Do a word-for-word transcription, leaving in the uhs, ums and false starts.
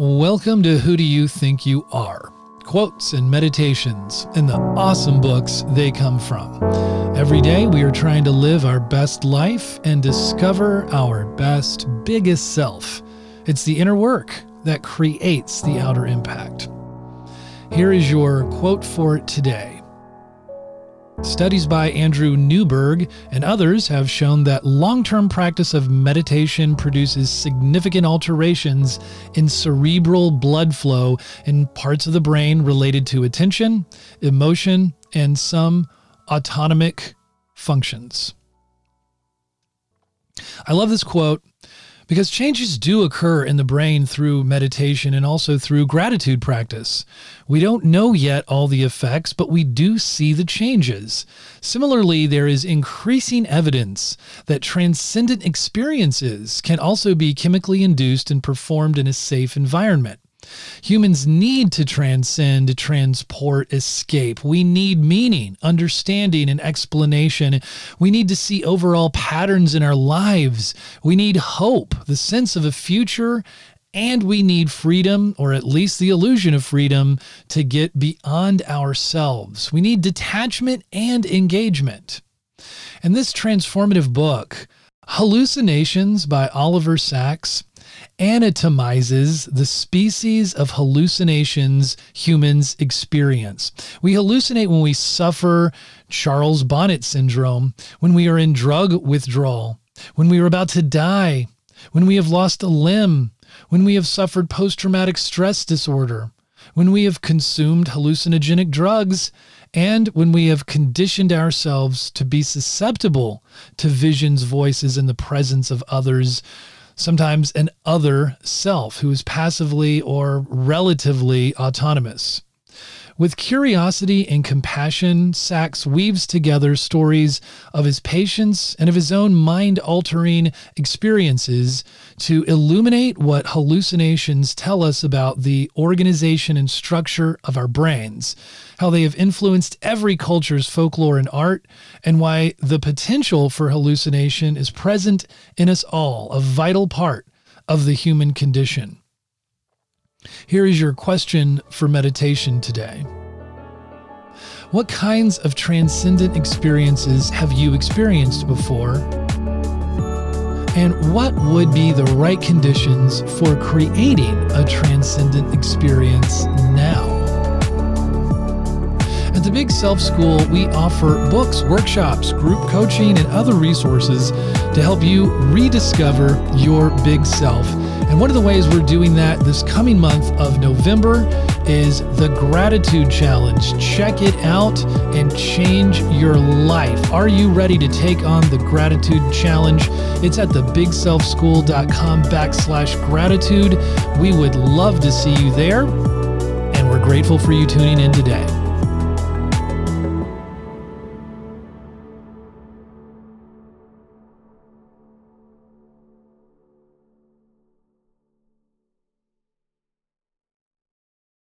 Welcome to Who Do You Think You Are? Quotes and meditations and the awesome books they come from. Every day we are trying to live our best life and discover our best, biggest self. It's the inner work that creates the outer impact. Here is your quote for today. Studies by Andrew Newberg and others have shown that long-term practice of meditation produces significant alterations in cerebral blood flow in parts of the brain related to attention, emotion, and some autonomic functions. I love this quote because changes do occur in the brain through meditation and also through gratitude practice. We don't know yet all the effects, but we do see the changes. Similarly, there is increasing evidence that transcendent experiences can also be chemically induced and performed in a safe environment. Humans need to transcend, transport, escape. We need meaning, understanding, and explanation. We need to see overall patterns in our lives. We need hope, the sense of a future, and we need freedom, or at least the illusion of freedom, to get beyond ourselves. We need detachment and engagement. And this transformative book, Hallucinations by Oliver Sacks, anatomizes the species of hallucinations humans experience. We hallucinate when we suffer Charles Bonnet syndrome, when we are in drug withdrawal, when we are about to die, when we have lost a limb, when we have suffered post-traumatic stress disorder, when we have consumed hallucinogenic drugs, and when we have conditioned ourselves to be susceptible to visions, voices, and the presence of others, sometimes an other self who is passively or relatively autonomous. With curiosity and compassion, Sacks weaves together stories of his patients and of his own mind-altering experiences to illuminate what hallucinations tell us about the organization and structure of our brains, how they have influenced every culture's folklore and art, and why the potential for hallucination is present in us all, a vital part of the human condition. Here is your question for meditation today. What kinds of transcendent experiences have you experienced before? And what would be the right conditions for creating a transcendent experience now? At The Big Self School, we offer books, workshops, group coaching, and other resources to help you rediscover your big self. And one of the ways we're doing that this coming month of November is the Gratitude Challenge. Check it out and change your life. Are you ready to take on the Gratitude Challenge? It's at thebigselfschool.com backslash gratitude. We would love to see you there, and we're grateful for you tuning in today.